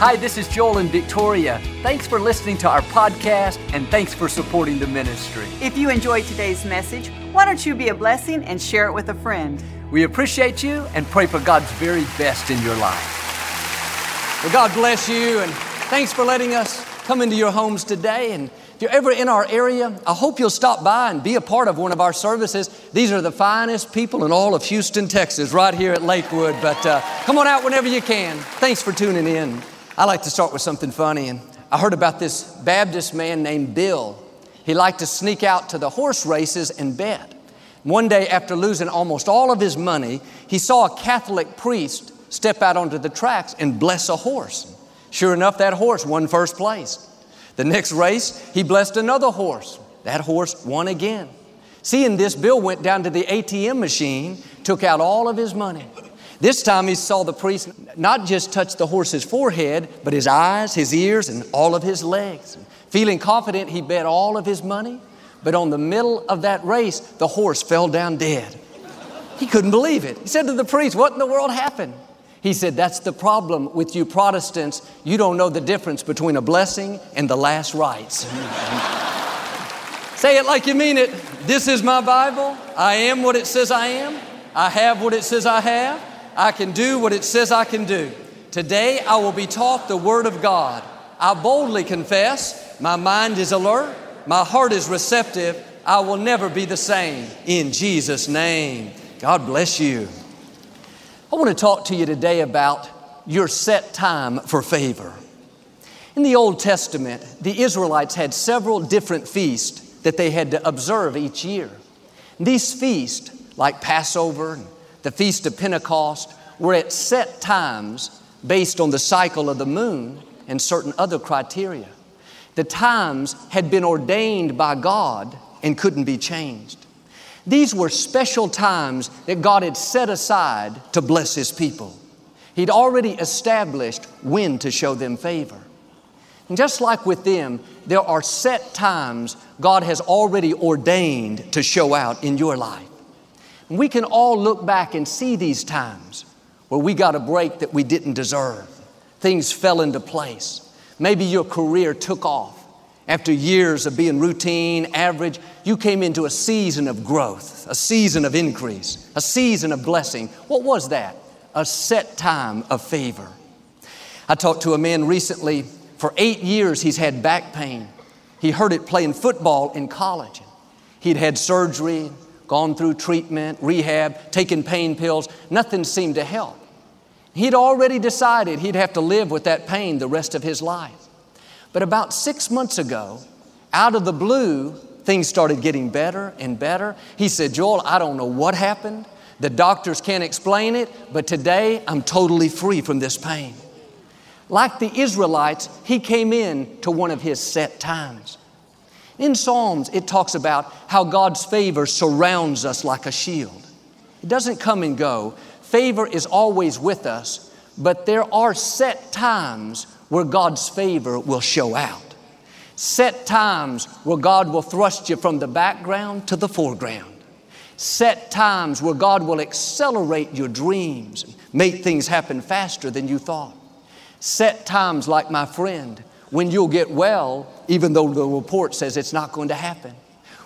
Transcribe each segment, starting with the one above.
Hi, this is Joel and Victoria. Thanks for listening to our podcast, and thanks for supporting the ministry. If you enjoyed today's message, why don't you be a blessing and share it with a friend? We appreciate you and pray for God's very best in your life. Well, God bless you, and thanks for letting us come into your homes today. And if you're ever in our area, I hope you'll stop by and be a part of one of our services. These are the finest people in all of Houston, Texas, right here at Lakewood. But come on out whenever you can. Thanks for tuning in. I like to start with something funny, and I heard about this Baptist man named Bill. He liked to sneak out to the horse races and bet. One day, after losing almost all of his money, he saw a Catholic priest step out onto the tracks and bless a horse. Sure enough, that horse won first place. The next race, he blessed another horse. That horse won again. Seeing this, Bill went down to the ATM machine, took out all of his money. This time he saw the priest not just touch the horse's forehead, but his eyes, his ears, and all of his legs. Feeling confident, he bet all of his money, but on the middle of that race, the horse fell down dead. He couldn't believe it. He said to the priest, "What in the world happened?" He said, "That's the problem with you Protestants. You don't know the difference between a blessing and the last rites." Say it like you mean it. This is my Bible. I am what it says I am. I have what it says I have. I can do what it says I can do. Today, I will be taught the Word of God. I boldly confess, my mind is alert, my heart is receptive. I will never be the same. In Jesus' name, God bless you. I want to talk to you today about your set time for favor. In the Old Testament, the Israelites had several different feasts that they had to observe each year. These feasts, like Passover and the Feast of Pentecost, were at set times based on the cycle of the moon and certain other criteria. The times had been ordained by God and couldn't be changed. These were special times that God had set aside to bless His people. He'd already established when to show them favor. And just like with them, there are set times God has already ordained to show out in your life. And we can all look back and see these times where we got a break that we didn't deserve. Things fell into place. Maybe your career took off. After years of being routine, average, you came into a season of growth, a season of increase, a season of blessing. What was that? A set time of favor. I talked to a man recently. For 8 years, he's had back pain. He heard it playing football in college. He'd had surgery, gone through treatment, rehab, taken pain pills. Nothing seemed to help. He'd already decided he'd have to live with that pain the rest of his life. But about 6 months ago, out of the blue, things started getting better and better. He said, "Joel, I don't know what happened. The doctors can't explain it, but today I'm totally free from this pain." Like the Israelites, he came in to one of his set times. In Psalms, it talks about how God's favor surrounds us like a shield. It doesn't come and go. Favor is always with us, but there are set times where God's favor will show out. Set times where God will thrust you from the background to the foreground. Set times where God will accelerate your dreams and make things happen faster than you thought. Set times like my friend, when you'll get well, even though the report says it's not going to happen.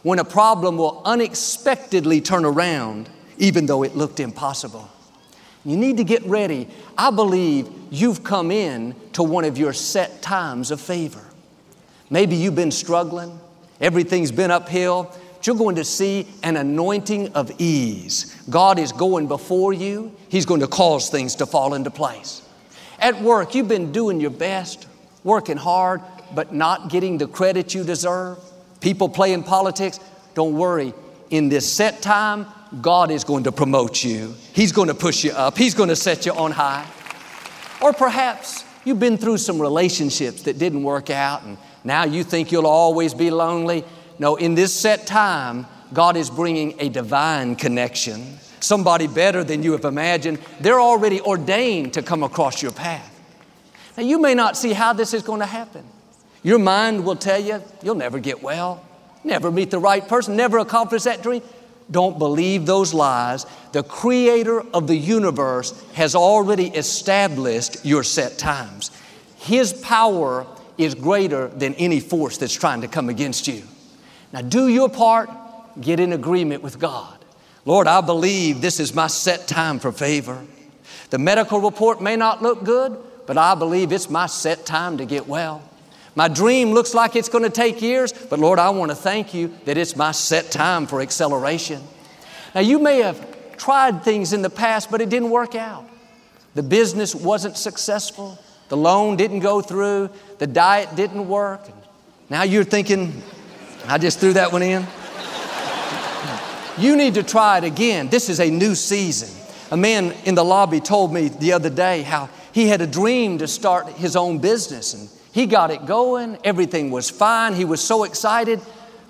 When a problem will unexpectedly turn around, even though it looked impossible. You need to get ready. I believe you've come in to one of your set times of favor. Maybe you've been struggling. Everything's been uphill. But you're going to see an anointing of ease. God is going before you. He's going to cause things to fall into place. At work, you've been doing your best, working hard, but not getting the credit you deserve. People playing politics. Don't worry. In this set time, God is going to promote you. He's going to push you up. He's going to set you on high. Or perhaps you've been through some relationships that didn't work out, and now you think you'll always be lonely. No, in this set time, God is bringing a divine connection, somebody better than you have imagined. They're already ordained to come across your path. Now, you may not see how this is going to happen. Your mind will tell you, you'll never get well, never meet the right person, never accomplish that dream. Don't believe those lies. The Creator of the universe has already established your set times. His power is greater than any force that's trying to come against you. Now do your part, get in agreement with God. Lord, I believe this is my set time for favor. The medical report may not look good, but I believe it's my set time to get well. My dream looks like it's going to take years, but Lord, I want to thank you that it's my set time for acceleration. Now you may have tried things in the past, but it didn't work out. The business wasn't successful. The loan didn't go through. The diet didn't work. Now you're thinking, I just threw that one in. You need to try it again. This is a new season. A man in the lobby told me the other day how he had a dream to start his own business, and he got it going. Everything was fine. He was so excited,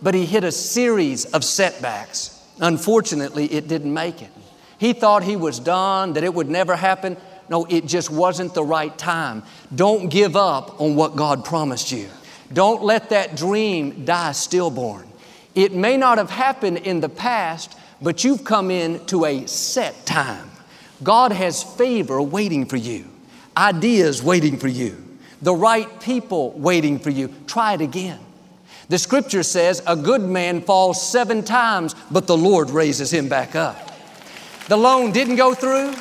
but he hit a series of setbacks. Unfortunately, it didn't make it. He thought he was done, that it would never happen. No, it just wasn't the right time. Don't give up on what God promised you. Don't let that dream die stillborn. It may not have happened in the past, but you've come in to a set time. God has favor waiting for you, ideas waiting for you, the right people waiting for you. Try it again. The scripture says a good man falls 7 times, but the Lord raises him back up. The loan didn't go through.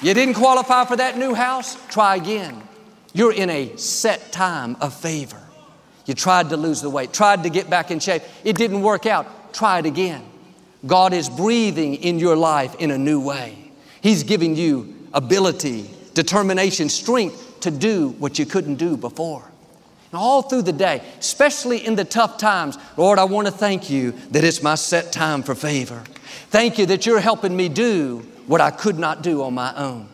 You didn't qualify for that new house. Try again. You're in a set time of favor. You tried to lose the weight, tried to get back in shape. It didn't work out. Try it again. God is breathing in your life in a new way. He's giving you ability, determination, strength to do what you couldn't do before. And all through the day, especially in the tough times, Lord, I want to thank you that it's my set time for favor. Thank you that you're helping me do what I could not do on my own.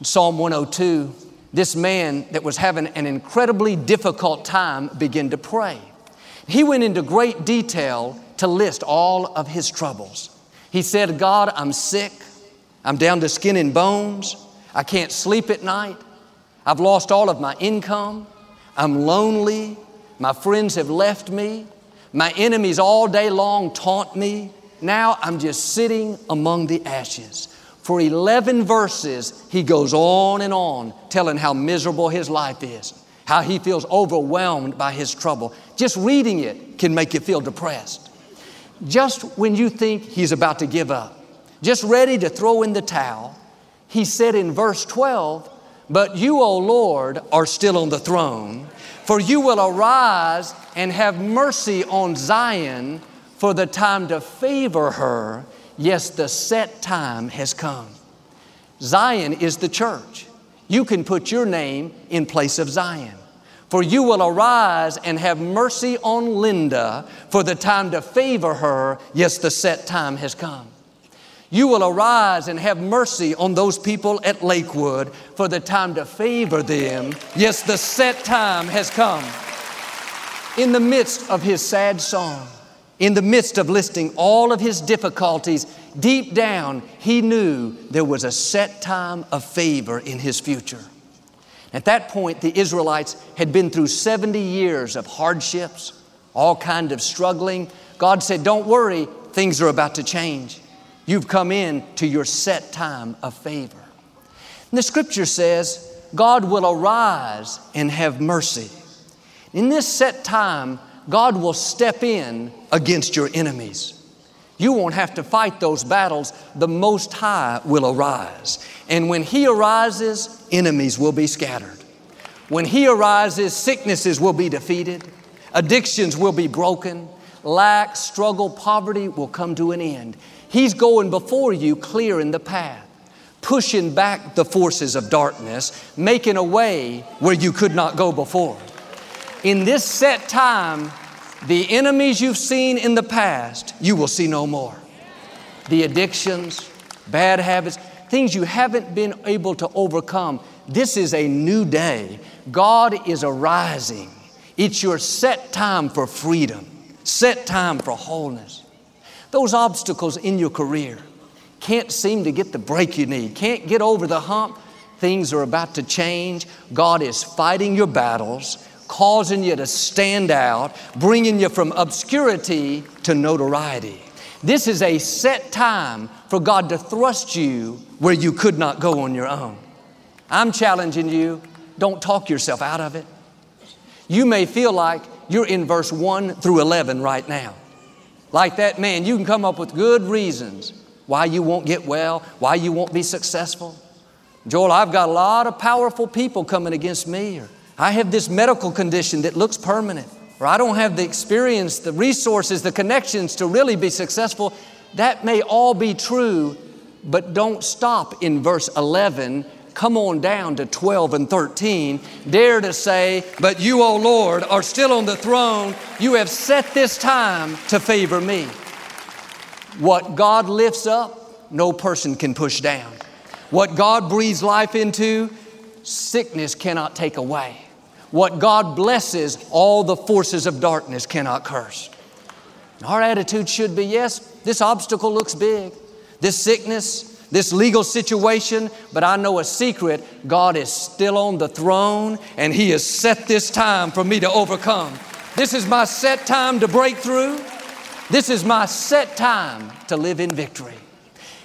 In Psalm 102, this man that was having an incredibly difficult time began to pray. He went into great detail to list all of his troubles. He said, God, I'm sick. I'm down to skin and bones. I can't sleep at night. I've lost all of my income. I'm lonely. My friends have left me. My enemies all day long taunt me. Now I'm just sitting among the ashes. For 11 verses, he goes on and on, telling how miserable his life is, how he feels overwhelmed by his trouble. Just reading it can make you feel depressed. Just when you think he's about to give up, just ready to throw in the towel, he said in verse 12, but you, O Lord, are still on the throne, for you will arise and have mercy on Zion for the time to favor her. Yes, the set time has come. Zion is the church. You can put your name in place of Zion. For you will arise and have mercy on Linda for the time to favor her. Yes, the set time has come. You will arise and have mercy on those people at Lakewood for the time to favor them. Yes, the set time has come. In the midst of his sad song, in the midst of listing all of his difficulties, deep down, he knew there was a set time of favor in his future. At that point, the Israelites had been through 70 years of hardships, all kinds of struggling. God said, don't worry, things are about to change. You've come in to your set time of favor. And the scripture says, God will arise and have mercy. In this set time, God will step in against your enemies. You won't have to fight those battles. The Most High will arise. And when He arises, enemies will be scattered. When He arises, sicknesses will be defeated. Addictions will be broken. Lack, struggle, poverty will come to an end. He's going before you, clearing the path, pushing back the forces of darkness, making a way where you could not go before. In this set time, the enemies you've seen in the past, you will see no more. The addictions, bad habits, things you haven't been able to overcome. This is a new day. God is arising. It's your set time for freedom, set time for wholeness. Those obstacles in your career, can't seem to get the break you need, can't get over the hump. Things are about to change. God is fighting your battles, causing you to stand out, bringing you from obscurity to notoriety. This is a set time for God to thrust you where you could not go on your own. I'm challenging you Don't talk yourself out of it. You may feel like you're in verse 1 through 11 right now. Like that man, you can come up with good reasons why you won't get well, why you won't be successful. Joel, I've got a lot of powerful people coming against me, or I have this medical condition that looks permanent, or I don't have the experience, the resources, the connections to really be successful. That may all be true, but don't stop in verse 11. Come on down to 12 and 13. Dare to say, but you, O Lord, are still on the throne. You have set this time to favor me. What God lifts up, no person can push down. What God breathes life into, sickness cannot take away. What God blesses, all the forces of darkness cannot curse. And our attitude should be, yes, this obstacle looks big, this sickness, this legal situation, but I know a secret. God is still on the throne, and He has set this time for me to overcome. This is my set time to break through. This is my set time to live in victory.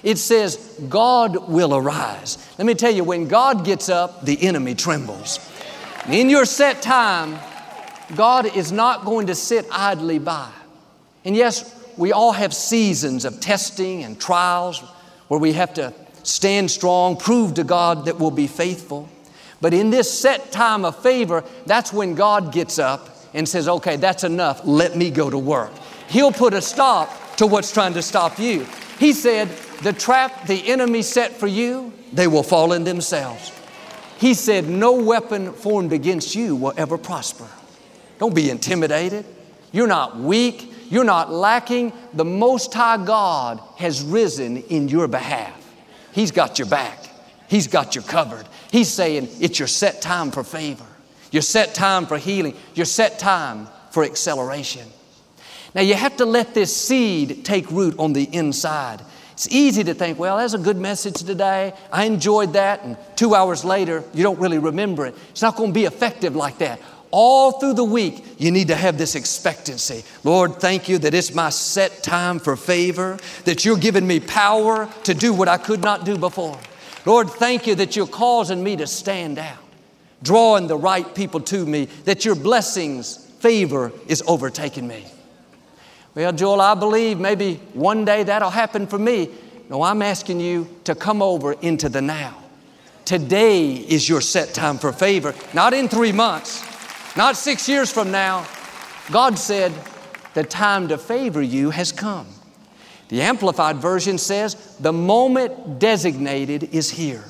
It says, God will arise. Let me tell you, when God gets up, the enemy trembles. In your set time, God is not going to sit idly by. And yes, we all have seasons of testing and trials, where we have to stand strong, prove to God that we'll be faithful. But in this set time of favor, that's when God gets up and says, okay, that's enough, let me go to work. He'll put a stop to what's trying to stop you. He said, the trap the enemy set for you, they will fall in themselves. He said, no weapon formed against you will ever prosper. Don't be intimidated. You're not weak. You're not lacking. The Most High God has risen in your behalf. He's got your back. He's got you covered. He's saying it's your set time for favor, your set time for healing, your set time for acceleration. Now you have to let this seed take root on the inside. It's easy to think, well, that's a good message today. I enjoyed that. And 2 hours later, you don't really remember it. It's not going to be effective like that. All through the week, you need to have this expectancy. Lord, thank you that it's my set time for favor, that you're giving me power to do what I could not do before. Lord, thank you that you're causing me to stand out, drawing the right people to me, that your blessings, favor is overtaking me. Well, Joel, I believe maybe one day that'll happen for me. No, I'm asking you to come over into the now. Today is your set time for favor, not in 3 months. Not 6 years from now. God said, the time to favor you has come. The Amplified Version says, the moment designated is here.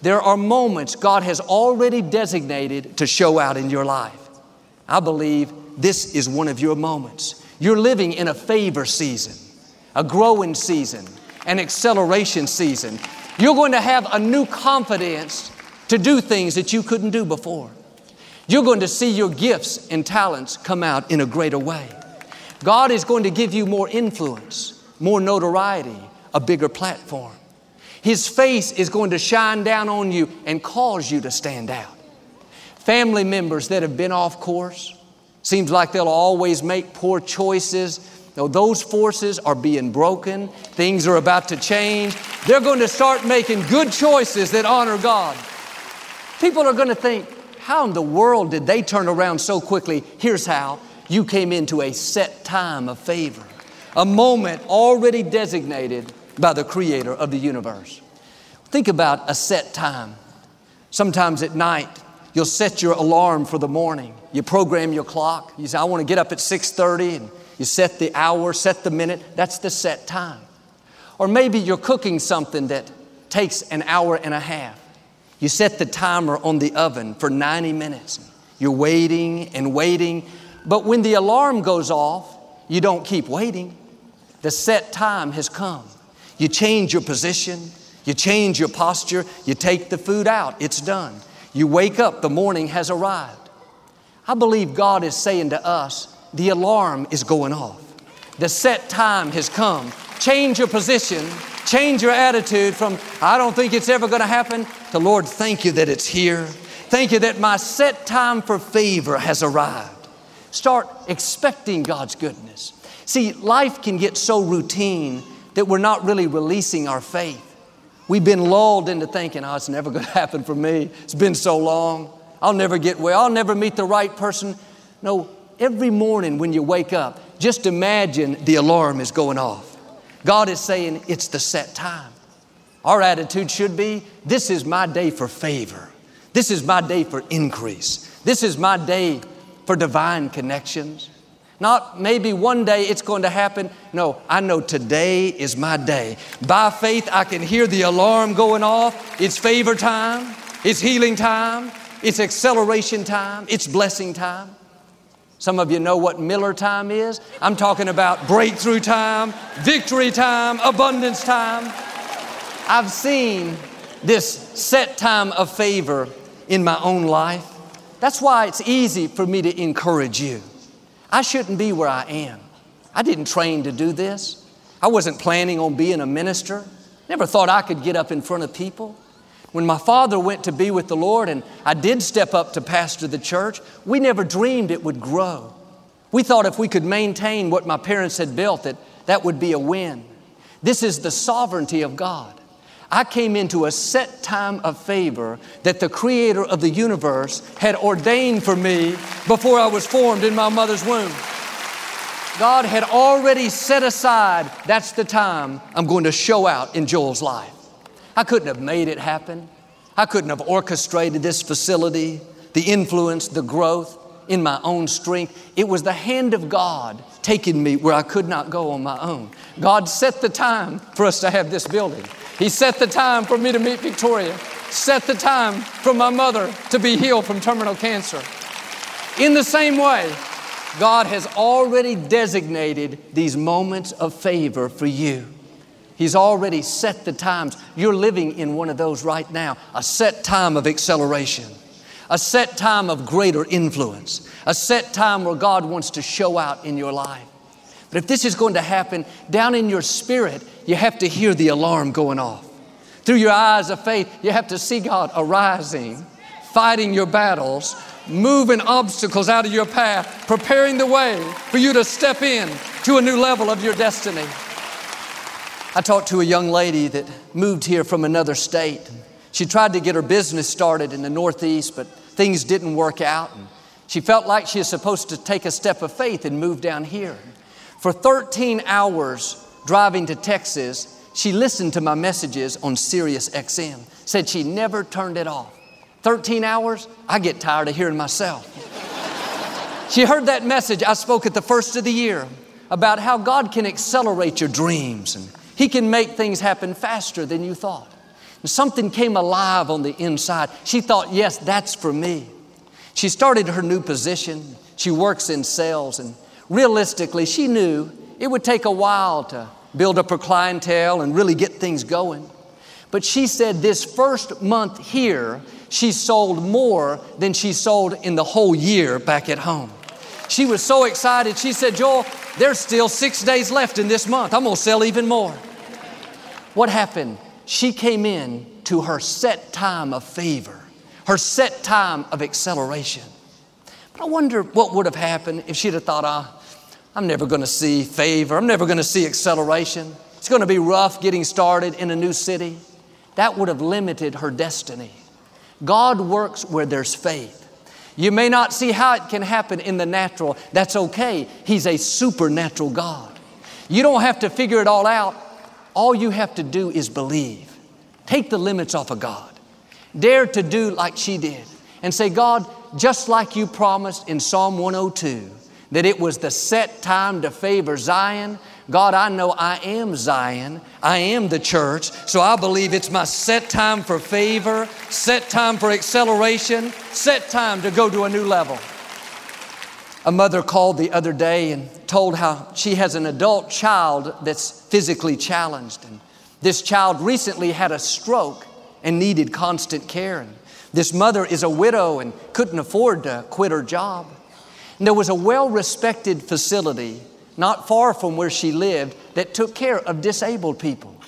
There are moments God has already designated to show out in your life. I believe this is one of your moments. You're living in a favor season, a growing season, an acceleration season. You're going to have a new confidence to do things that you couldn't do before. You're going to see your gifts and talents come out in a greater way. God is going to give you more influence, more notoriety, a bigger platform. His face is going to shine down on you and cause you to stand out. Family members that have been off course, seems like they'll always make poor choices. No, those forces are being broken. Things are about to change. They're going to start making good choices that honor God. People are going to think, how in the world did they turn around so quickly? Here's how. You came into a set time of favor, a moment already designated by the Creator of the universe. Think about a set time. Sometimes at night, you'll set your alarm for the morning. You program your clock. You say, I want to get up at 6:30, and you set the hour, set the minute. That's the set time. Or maybe you're cooking something that takes an hour and a half. You set the timer on the oven for 90 minutes. You're waiting and waiting, but when the alarm goes off, you don't keep waiting. The set time has come. You change your position, you change your posture, you take the food out, it's done. You wake up, the morning has arrived. I believe God is saying to us, the alarm is going off. The set time has come. Change your position. Change your attitude from, I don't think it's ever going to happen, to Lord, thank you that it's here. Thank you that my set time for favor has arrived. Start expecting God's goodness. See, life can get so routine that we're not really releasing our faith. We've been lulled into thinking, oh, it's never going to happen for me. It's been so long. I'll never get well. I'll never meet the right person. No, every morning when you wake up, just imagine the alarm is going off. God is saying, it's the set time. Our attitude should be, this is my day for favor. This is my day for increase. This is my day for divine connections. Not maybe one day it's going to happen. No, I know today is my day. By faith, I can hear the alarm going off. It's favor time. It's healing time. It's acceleration time. It's blessing time. Some of you know what Miller time is. I'm talking about breakthrough time, victory time, abundance time. I've seen this set time of favor in my own life. That's why it's easy for me to encourage you. I shouldn't be where I am. I didn't train to do this. I wasn't planning on being a minister. Never thought I could get up in front of people. When my father went to be with the Lord and I did step up to pastor the church, we never dreamed it would grow. We thought if we could maintain what my parents had built, that would be a win. This is the sovereignty of God. I came into a set time of favor that the Creator of the universe had ordained for me before I was formed in my mother's womb. God had already set aside, that's the time I'm going to show out in Joel's life. I couldn't have made it happen. I couldn't have orchestrated this facility, the influence, the growth in my own strength. It was the hand of God taking me where I could not go on my own. God set the time for us to have this building. He set the time for me to meet Victoria, set the time for my mother to be healed from terminal cancer. In the same way, God has already designated these moments of favor for you. He's already set the times. You're living in one of those right now, a set time of acceleration, a set time of greater influence, a set time where God wants to show out in your life. But if this is going to happen, down in your spirit, you have to hear the alarm going off. Through your eyes of faith, you have to see God arising, fighting your battles, moving obstacles out of your path, preparing the way for you to step in to a new level of your destiny. I talked to a young lady that moved here from another state. She tried to get her business started in the Northeast, but things didn't work out. She felt like she was supposed to take a step of faith and move down here. For 13 hours driving to Texas, she listened to my messages on Sirius XM, said she never turned it off. 13 hours, I get tired of hearing myself. She heard that message I spoke at the first of the year about how God can accelerate your dreams and He can make things happen faster than you thought. And something came alive on the inside. She thought, yes, that's for me. She started her new position. She works in sales, and realistically, she knew it would take a while to build up her clientele and really get things going. But she said this first month here, she sold more than she sold in the whole year back at home. She was so excited. She said, Joel, there's still 6 days left in this month. I'm going to sell even more. What happened? She came in to her set time of favor, her set time of acceleration. I wonder what would have happened if she'd have thought, I'm never going to see favor. I'm never going to see acceleration. It's going to be rough getting started in a new city. That would have limited her destiny. God works where there's faith. You may not see how it can happen in the natural. That's okay. He's a supernatural God. You don't have to figure it all out. All you have to do is believe. Take the limits off of God. Dare to do like she did and say, God, just like you promised in Psalm 102, that it was the set time to favor Zion. God, I know I am Zion. I am the church. So I believe it's my set time for favor, set time for acceleration, set time to go to a new level. A mother called the other day and told how she has an adult child that's physically challenged. And this child recently had a stroke and needed constant care. And this mother is a widow and couldn't afford to quit her job. And there was a well-respected facility not far from where she lived that took care of disabled people.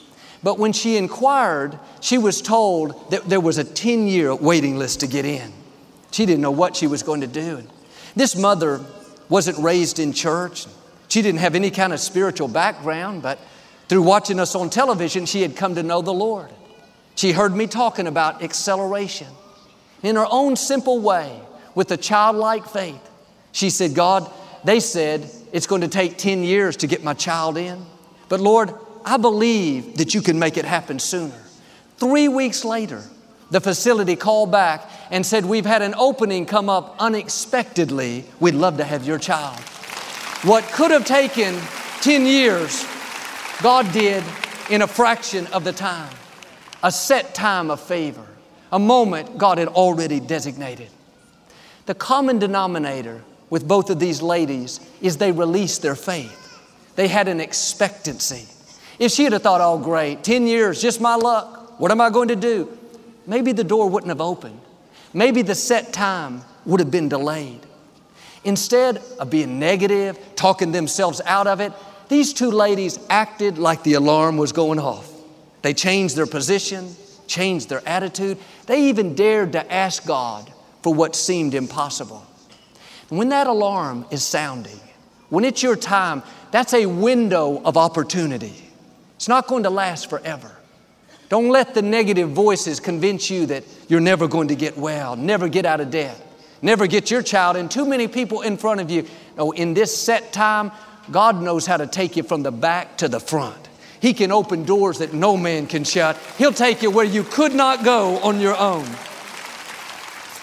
But when she inquired, she was told that there was a 10-year waiting list to get in. She didn't know what she was going to do. And this mother wasn't raised in church. She didn't have any kind of spiritual background, but through watching us on television, she had come to know the Lord. She heard me talking about acceleration. In her own simple way, with a childlike faith, she said, God, they said it's going to take 10 years to get my child in. But Lord, I believe that you can make it happen sooner. 3 weeks later, the facility called back and said, we've had an opening come up unexpectedly. We'd love to have your child. What could have taken 10 years, God did in a fraction of the time. A set time of favor. A moment God had already designated. The common denominator with both of these ladies is they released their faith. They had an expectancy. If she had thought, oh great, 10 years, just my luck, what am I going to do? Maybe the door wouldn't have opened. Maybe the set time would have been delayed. Instead of being negative, talking themselves out of it, these two ladies acted like the alarm was going off. They changed their position, changed their attitude. They even dared to ask God for what seemed impossible. When that alarm is sounding, when it's your time, that's a window of opportunity. It's not going to last forever. Don't let the negative voices convince you that you're never going to get well, never get out of debt, never get your child and too many people in front of you. No, in this set time, God knows how to take you from the back to the front. He can open doors that no man can shut. He'll take you where you could not go on your own.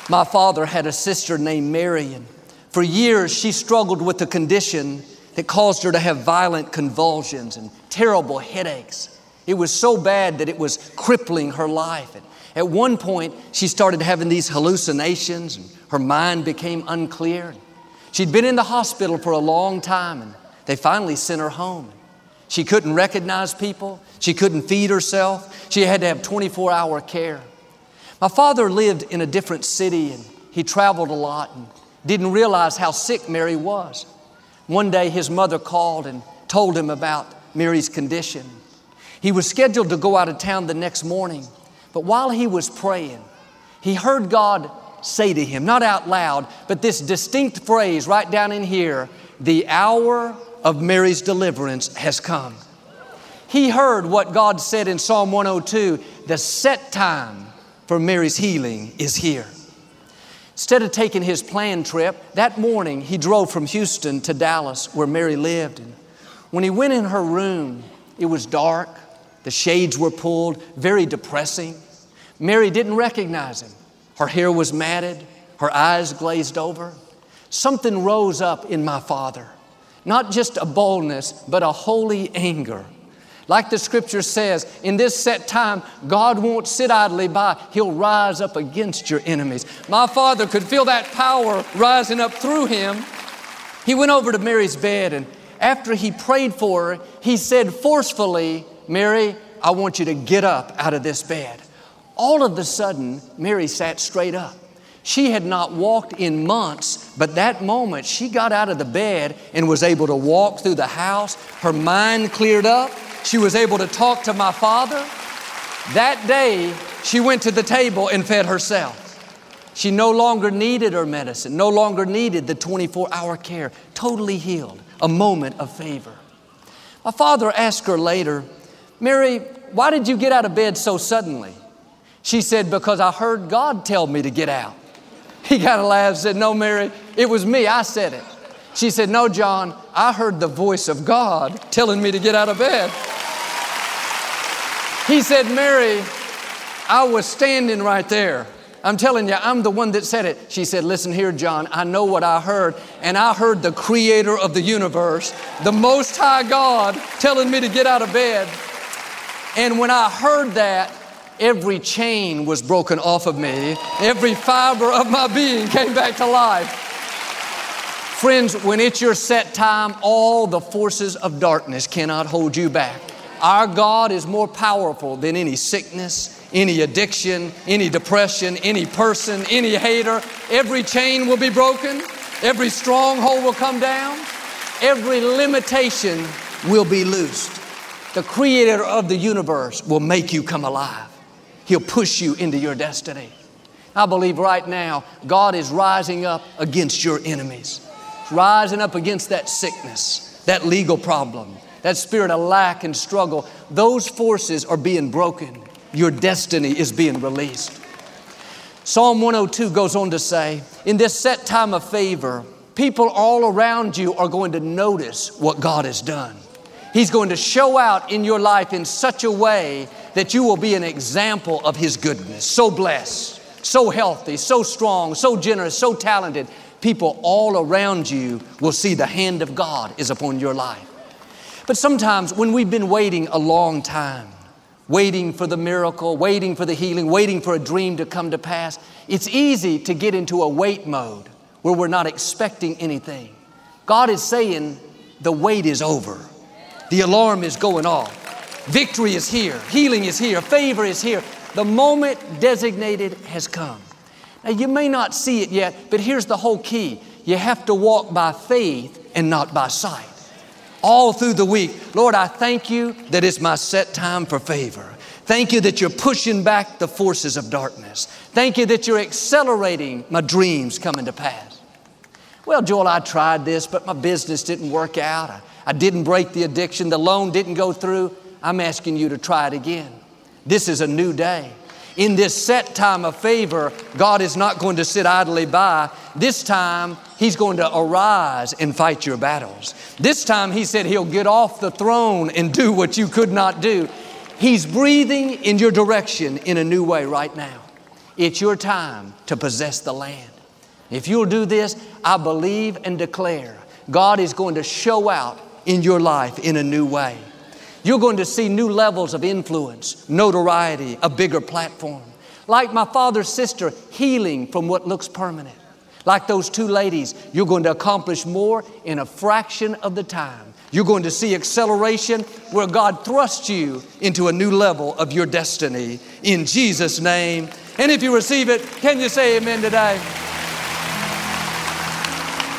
My father had a sister named Marion. For years, she struggled with a condition that caused her to have violent convulsions and terrible headaches. It was so bad that it was crippling her life. And at one point, she started having these hallucinations, and her mind became unclear. She'd been in the hospital for a long time, and they finally sent her home. She couldn't recognize people. She couldn't feed herself. She had to have 24-hour care. My father lived in a different city, and he traveled a lot and didn't realize how sick Mary was. One day, his mother called and told him about Mary's condition. He was scheduled to go out of town the next morning, but while he was praying, he heard God say to him, not out loud, but this distinct phrase right down in here, the hour of Mary's deliverance has come. He heard what God said in Psalm 102, the set time for Mary's healing is here. Instead of taking his planned trip, that morning he drove from Houston to Dallas where Mary lived. And when he went in her room, it was dark. The shades were pulled, very depressing. Mary didn't recognize him. Her hair was matted, her eyes glazed over. Something rose up in my father, not just a boldness, but a holy anger. Like the scripture says, in this set time, God won't sit idly by. He'll rise up against your enemies. My father could feel that power rising up through him. He went over to Mary's bed, and after he prayed for her, he said forcefully, Mary, I want you to get up out of this bed. All of a sudden, Mary sat straight up. She had not walked in months, but that moment she got out of the bed and was able to walk through the house. Her mind cleared up. She was able to talk to my father. That day, she went to the table and fed herself. She no longer needed her medicine, no longer needed the 24-hour care, totally healed, a moment of favor. My father asked her later, Mary, why did you get out of bed so suddenly? She said, because I heard God tell me to get out. He kind of laughed and said, no, Mary, it was me, I said it. She said, no, John, I heard the voice of God telling me to get out of bed. He said, Mary, I was standing right there. I'm telling you, I'm the one that said it. She said, listen here, John, I know what I heard, and I heard the creator of the universe, the Most High God, telling me to get out of bed. And when I heard that, every chain was broken off of me. Every fiber of my being came back to life. Friends, when it's your set time, all the forces of darkness cannot hold you back. Our God is more powerful than any sickness, any addiction, any depression, any person, any hater. Every chain will be broken. Every stronghold will come down. Every limitation will be loosed. The creator of the universe will make you come alive. He'll push you into your destiny. I believe right now, God is rising up against your enemies. He's rising up against that sickness, that legal problem, that spirit of lack and struggle. Those forces are being broken. Your destiny is being released. Psalm 102 goes on to say, in this set time of favor, people all around you are going to notice what God has done. He's going to show out in your life in such a way that you will be an example of His goodness. So blessed, so healthy, so strong, so generous, so talented. People all around you will see the hand of God is upon your life. But sometimes when we've been waiting a long time, waiting for the miracle, waiting for the healing, waiting for a dream to come to pass, it's easy to get into a wait mode where we're not expecting anything. God is saying the wait is over. The alarm is going off. Victory is here. Healing is here. Favor is here. The moment designated has come. Now, you may not see it yet, but here's the whole key. You have to walk by faith and not by sight. All through the week, Lord, I thank you that it's my set time for favor. Thank you that you're pushing back the forces of darkness. Thank you that you're accelerating my dreams coming to pass. Well, Joel, I tried this, but my business didn't work out. I didn't break the addiction. The loan didn't go through. I'm asking you to try it again. This is a new day. In this set time of favor, God is not going to sit idly by. This time, He's going to arise and fight your battles. This time, He said He'll get off the throne and do what you could not do. He's breathing in your direction in a new way right now. It's your time to possess the land. If you'll do this, I believe and declare God is going to show out in your life in a new way. You're going to see new levels of influence, notoriety, a bigger platform. Like my father's sister, healing from what looks permanent. Like those two ladies, you're going to accomplish more in a fraction of the time. You're going to see acceleration where God thrusts you into a new level of your destiny in Jesus' name. And if you receive it, can you say amen today?